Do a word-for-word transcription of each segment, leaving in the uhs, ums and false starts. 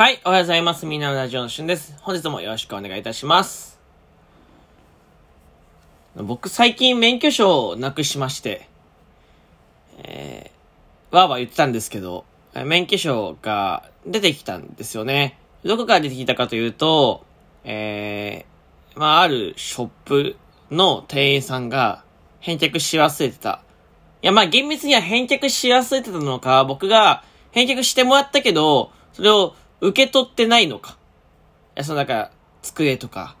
はい、おはようございます。みんなのラジオのしゅんです。本日もよろしくお願いいたします。僕、最近免許証をなくしまして、えー、わーわー言ってたんですけど、免許証が出てきたんですよね。どこから出てきたかというと、えー、まあ、あるショップの店員さんが返却し忘れてた。いや、まあ、厳密には返却し忘れてたのか、僕が返却してもらったけど、それを受け取ってないのか。いや、そのなんか、机とか、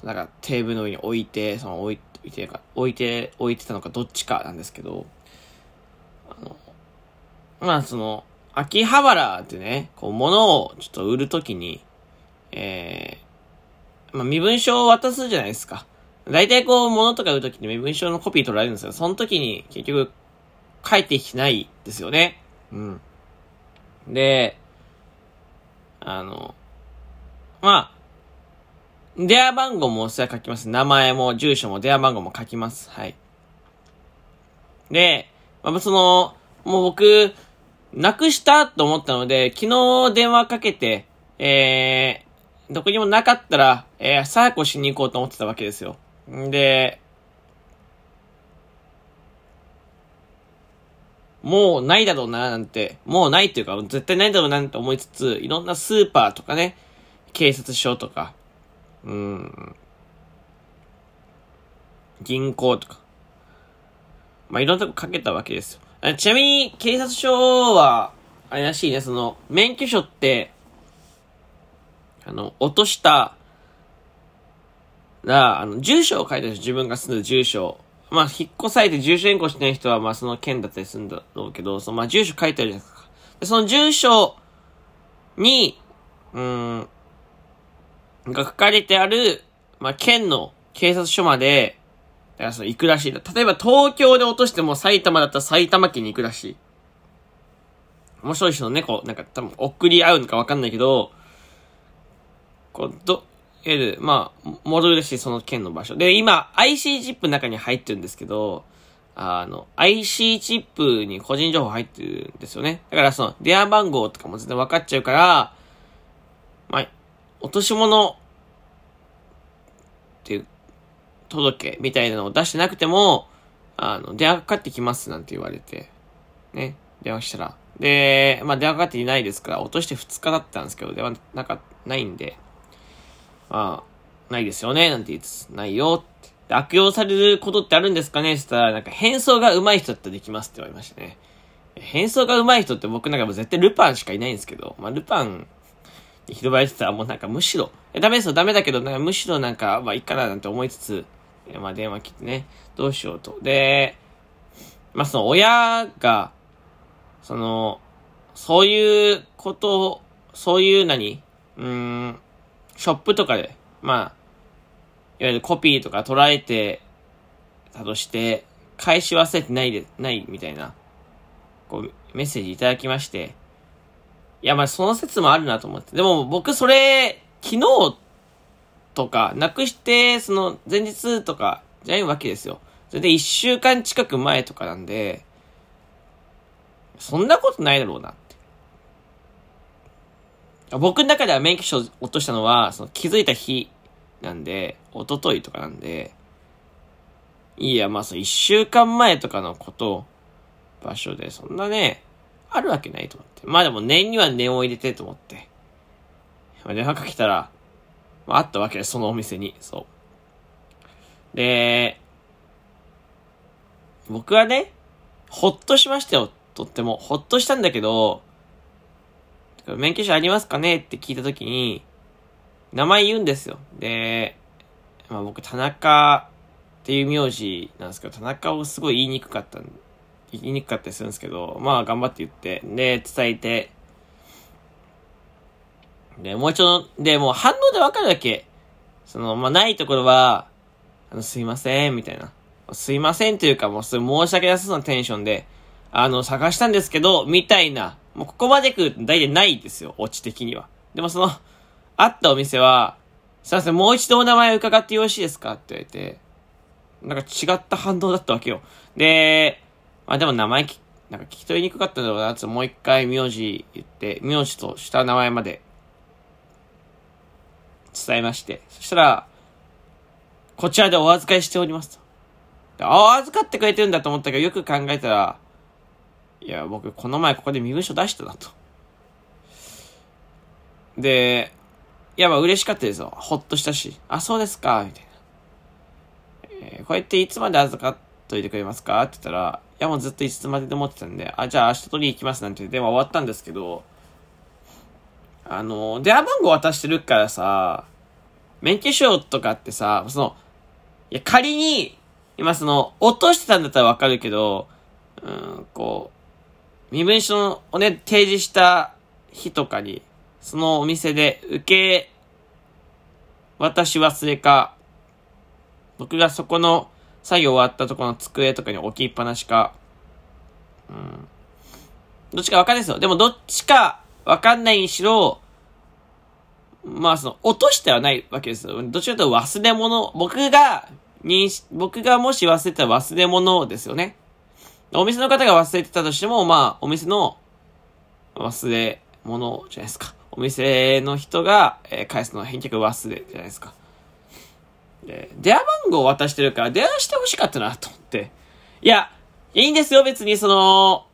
そのなんかテーブルの上に置いて、その置いて、置いて、置いてたのかどっちかなんですけど、あの、まあその、秋葉原ってね、こう物をちょっと売るときに、えー、まあ身分証を渡すじゃないですか。大体こう物とか売るときに身分証のコピー取られるんですけど、その時に結局書いてきてないですよね。うん。で、あの、まあ、電話番号もそれは書きます。名前も住所も電話番号も書きます。はい。で、まあ、その、もう僕、なくしたと思ったので、昨日電話かけて、えー、どこにもなかったら、えー、再発行しに行こうと思ってたわけですよ。で、もうないだろうななんて、もうないっていうか、絶対ないだろうなって思いつつ、いろんなスーパーとかね、警察署とか、うーん、銀行とか、まあ、いろんなとこかけたわけですよ。ちなみに、警察署は、あれらしいね、その、免許証って、あの、落としたら、あの、住所を書いてるんですよ、自分が住んでる住所。まあ、引っ越されて住所変更してない人は、まあ、その県だったりするんだろうけど、その、まあ、住所書いてあるじゃないですか。で、その住所に、うーん、が書かれてある、まあ、県の警察署まで、だからその、行くらしい。例えば、東京で落としても埼玉だったら埼玉県に行くらしい。面白い人のね、こう、なんか多分、送り合うのかわかんないけど、こう、ど、いわゆる、まあ、戻るらしい、その県の場所。で、今、アイシー チップの中に入ってるんですけど、あの、アイシー チップに個人情報入ってるんですよね。だから、その、電話番号とかも全然分かっちゃうから、まあ、落とし物っていう届けみたいなのを出してなくても、あの、電話かかってきますなんて言われて、ね、電話したら。で、まあ、電話かかっていないですから、落としてふつかだったんですけど、電話なんかないんで、まあ、ないですよね、なんて言いつつ、ないよって。悪用されることってあるんですかねって言ったら、なんか変装が上手い人だったらできますって言われましたね。変装が上手い人って僕なんかもう絶対ルパンしかいないんですけど、まあルパンに広ばれてたらもうなんかむしろ、ダメですよ、ダメだけど、なんかむしろなんか、まあいいかななんて思いつつ、まあ電話切ってね、どうしようと。で、まあその親が、その、そういうことを、そういう何、うーん、ショップとかで、まあ、いわゆるコピーとか捉えてたとして、返し忘れてないで、ないみたいな、こう、メッセージいただきまして、いや、まあ、その説もあるなと思って。でも、僕、それ、昨日とか、なくして、その、前日とか、じゃないわけですよ。それで、一週間近く前とかなんで、そんなことないだろうな。僕の中では免許証を落としたのは、その気づいた日なんで、一昨日とかなんで、いや、まあ、その一週間前とかのこと、場所で、そんなね、あるわけないと思って。まあでも念には念を入れてと思って。電話かけたら、まああったわけです、そのお店に、そう。で、僕はね、ほっとしましたよ、とっても。ほっとしたんだけど、免許証ありますかねって聞いたときに、名前言うんですよ。で、まあ僕、田中っていう名字なんですけど、田中をすごい言いにくかった、言いにくかったりするんですけど、まあ頑張って言って、で、伝えて、で、もう一度、で、もう反応でわかるだけ、その、まあないところは、あの、すいません、みたいな。すいませんというか、もうすごい申し訳なさそうなテンションで、あの、探したんですけど、みたいな、もうここまで来ると大体ないですよ、オチ的には。でもその、あったお店は、すいません、もう一度お名前伺ってよろしいですかって言われて、なんか違った反応だったわけよ。で、まあでも名前き、なんか聞き取りにくかったんだろうな、もう一回名字言って、名字と下の名前まで伝えまして、そしたら、こちらでお預かりしておりますと。あ、預かってくれてるんだと思ったけど、よく考えたら、いや、僕、この前ここで身分証出したなと。で、いや、まあ嬉しかったですよ。ほっとしたし、あ、そうですか、みたいな。えー、こうやっていつまで預かっといてくれますかって言ったら、いや、もうずっといつまでで持ってたんで、あ、じゃあ明日取りに行きますなんて電話終わったんですけど、あの、電話番号渡してるからさ、免許証とかってさ、その、いや、仮に、今その、落としてたんだったらわかるけど、うん、こう、身分証をね、提示した日とかに、そのお店で、受け、渡し忘れか、僕がそこの作業終わったところの机とかに置きっぱなしか、うん、どっちかわかんないですよ。でもどっちか、わかんないにしろ、まあその、落としてはないわけですよ。どちらかというと忘れ物、僕が、に、僕がもし忘れたら忘れ物ですよね。お店の方が忘れてたとしても、まあ、お店の忘れ物じゃないですか。お店の人が、えー、返すのは返却忘れじゃないですか。で、電話番号を渡してるから、電話してほしかったなと思って。いや、いいんですよ、別にその、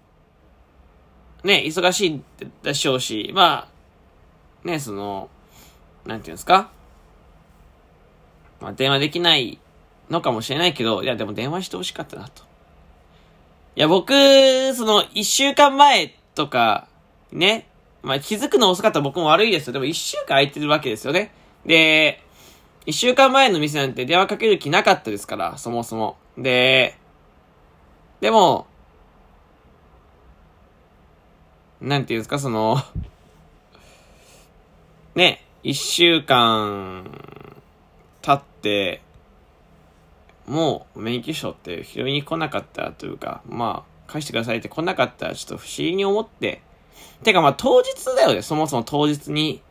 ね、忙しいでしょうし、まあ、ね、その、なんていうんですか。まあ、電話できないのかもしれないけど、いや、でも電話してほしかったなと。いや、僕、その、一週間前とか、ね、まあ、気づくの遅かったら僕も悪いですよ。でも一週間空いてるわけですよね。で、一週間前の店なんて電話かける気なかったですから、そもそも。で、でも、なんていうんですか、その、ね、一週間経って、もう免許証って拾いに来なかったというか、まあ、返してくださいって来なかったらちょっと不思議に思って、てかまあ当日だよね、そもそも当日に、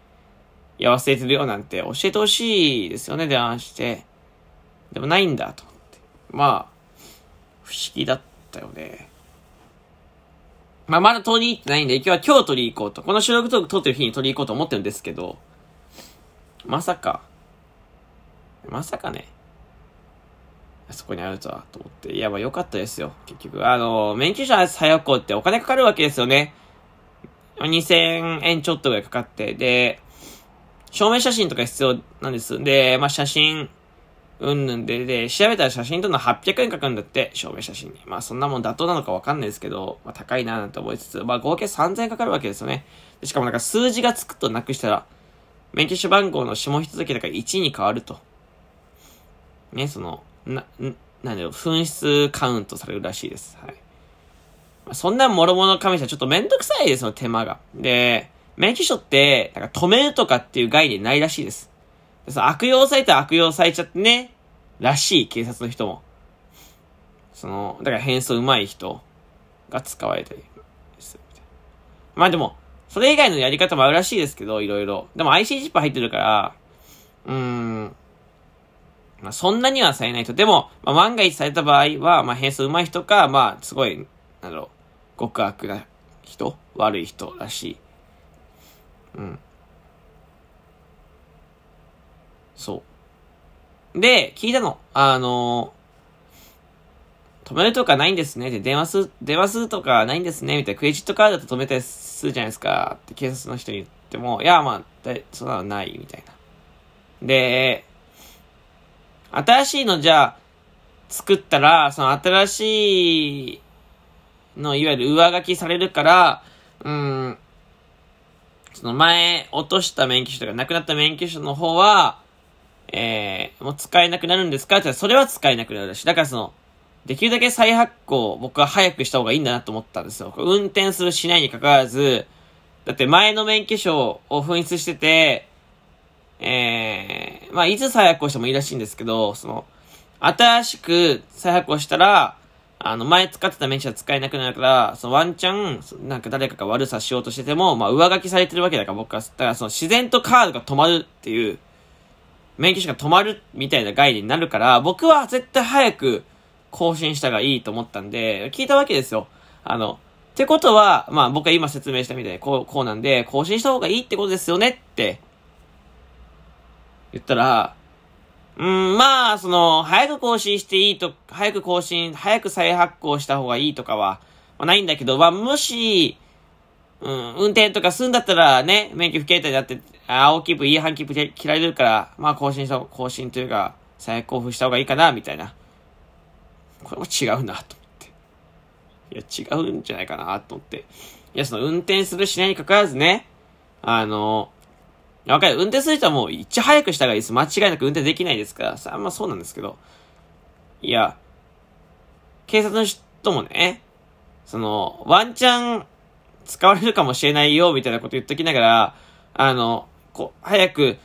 いや、忘れてるよなんて教えてほしいですよね、電話して。でもないんだと思って。まあ、不思議だったよね。まあ、まだ取りに行ってないんで、今日は今日取りに行こうと。この収録トーク撮ってる日に取りに行こうと思ってるんですけど、まさか、まさかね、そこにあるとは、と思って。いや、まあ良かったですよ、結局。あの、免許証の早くってお金かかるわけですよね。にせんえんちょっとぐらいかかって。で、証明写真とか必要なんです。で、まあ写真、うんぬんで、で、調べたら写真撮るのはっぴゃくえんかかるんだって、証明写真に。まあそんなもん妥当なのかわかんないですけど、まあ高いなぁなんて思いつつ、まあ合計さんぜんえんかかるわけですよね。でしかもなんか数字がつくとなくしたら、免許証番号の下一つだけだからいちに変わると。ね、その、な、なんだろう、紛失カウントされるらしいです。はい。まあ、そんな諸々の加味したらちょっとめんどくさいですよ、手間が。で、免許証って、なんか止めるとかっていう概念ないらしいです。その悪用されたら悪用されちゃってね、らしい警察の人も。その、だから変装上手い人が使われたりするみたいな。まあでも、それ以外のやり方もあるらしいですけど、いろいろ。でも アイシー チップ入ってるから、うーん、まあそんなにはされないと。でも、まあ万が一された場合は、まあ変装上手い人か、まあすごい、なんだろう、極悪な人、悪い人らしい。うん。そう。で、聞いたの。あの、止めるとかないんですね。で、電話す、電話するとかないんですね。みたいな。クレジットカードだと止めたりするじゃないですか。って警察の人に言っても、いや、まあ、そんなのない、みたいな。で、新しいのじゃあ、作ったら、その新しいの、いわゆる上書きされるから、うん、その前落とした免許証とか、なくなった免許証の方は、えー、もう使えなくなるんですかって言ったら、それは使えなくなるし。だからその、できるだけ再発行を僕は早くした方がいいんだなと思ったんですよ。運転するしないに関わらず、だって前の免許証を紛失してて、えー、まあ、いつ再発行してもいいらしいんですけど、その、新しく再発行したら、あの、前使ってた免許証は使えなくなるから、そのワンチャン、なんか誰かが悪さしようとしてても、まあ、上書きされてるわけだから僕は、だからその自然とカードが止まるっていう、免許証が止まるみたいな概念になるから、僕は絶対早く更新したがいいと思ったんで、聞いたわけですよ。あの、ってことは、まあ僕が今説明したみたいにこう、こうなんで、更新した方がいいってことですよねって、言ったら、うん、まあ、その、早く更新していいと、早く更新、早く再発行した方がいいとかは、まあ、ないんだけど、まあ、もし、うん、運転とかするんだったらね、免許不携帯だって、青切符、違反切符切られるから、まあ、更新した、更新というか、再交付した方がいいかな、みたいな。これも違うな、と思って。いや、違うんじゃないかな、と思って。いや、その、運転するしないにかかわらずね、あの、わかる。運転する人はもういち早くした方がいいです。間違いなく運転できないですから。さあ、まあそうなんですけど。いや、警察の人もね、その、ワンチャン使われるかもしれないよ、みたいなこと言っときながら、あの、こう、早く、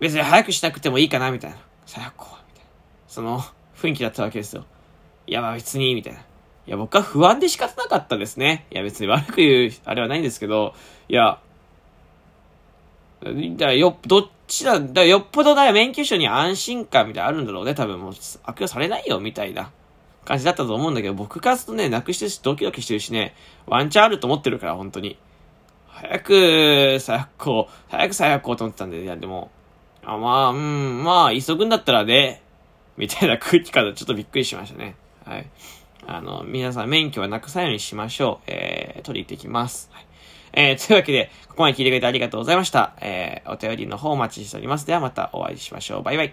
別に早くしなくてもいいかな、みたいな。さあ、こう、みたいな。その、雰囲気だったわけですよ。いや、まあ別に、みたいな。いや、僕は不安で仕方なかったですね。いや、別に悪く言う、あれはないんですけど、いや、だよ、どっちだ、だよっぽどだよ、免許証に安心感みたいなあるんだろうね、多分もう、悪用されないよ、みたいな感じだったと思うんだけど、僕からするとね、なくしてるし、ドキドキしてるしね、ワンチャンあると思ってるから、本当に。早く、最悪こう、早く最悪こうと思ってたんで、いや、でも、あまあ、うん、まあ、急ぐんだったらね、みたいな空気感でちょっとびっくりしましたね。はい。あの、皆さん、免許はなくさないようにしましょう。えー、取り行ってきます。はい。えー、というわけで、ここまで聞いてくれてありがとうございました。えー、お便りの方お待ちしております。ではまたお会いしましょう。バイバイ。